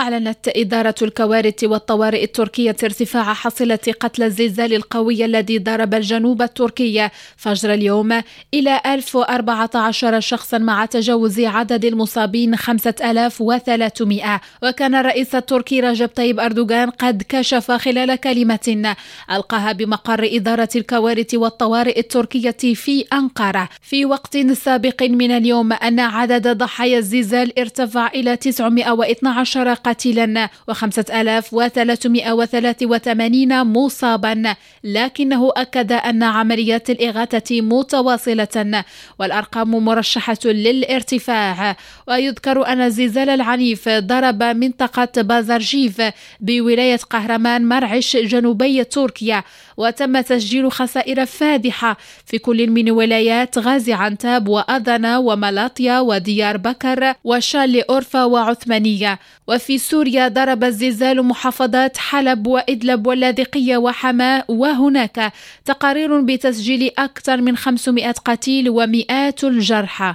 أعلنت إدارة الكوارث والطوارئ التركية ارتفاع حصيلة قتلى الزلزال القوي الذي ضرب الجنوب التركي فجر اليوم إلى 1014 شخصا مع تجاوز عدد المصابين 5300. وكان الرئيس التركي رجب طيب اردوغان قد كشف خلال كلمة ألقاها بمقر إدارة الكوارث والطوارئ التركية في أنقرة في وقت سابق من اليوم أن عدد ضحايا الزلزال ارتفع إلى 912 قتيلا و5383 مصابا، لكنه أكد أن عمليات الإغاثة متواصلة والأرقام مرشحة للارتفاع. ويذكر أن الزلزال العنيف ضرب منطقة بازارجيف بولاية قهرمان مرعش جنوبي تركيا، وتم تسجيل خسائر فادحة في كل من ولايات غازي عنتاب وأدنا وملاطيا وديار بكر وشالي أورفا وعثمانية. وفي سوريا ضرب الزلزال محافظات حلب وإدلب واللاذقية وحماة، وهناك تقارير بتسجيل أكثر من 500 قتيل ومئات الجرحى.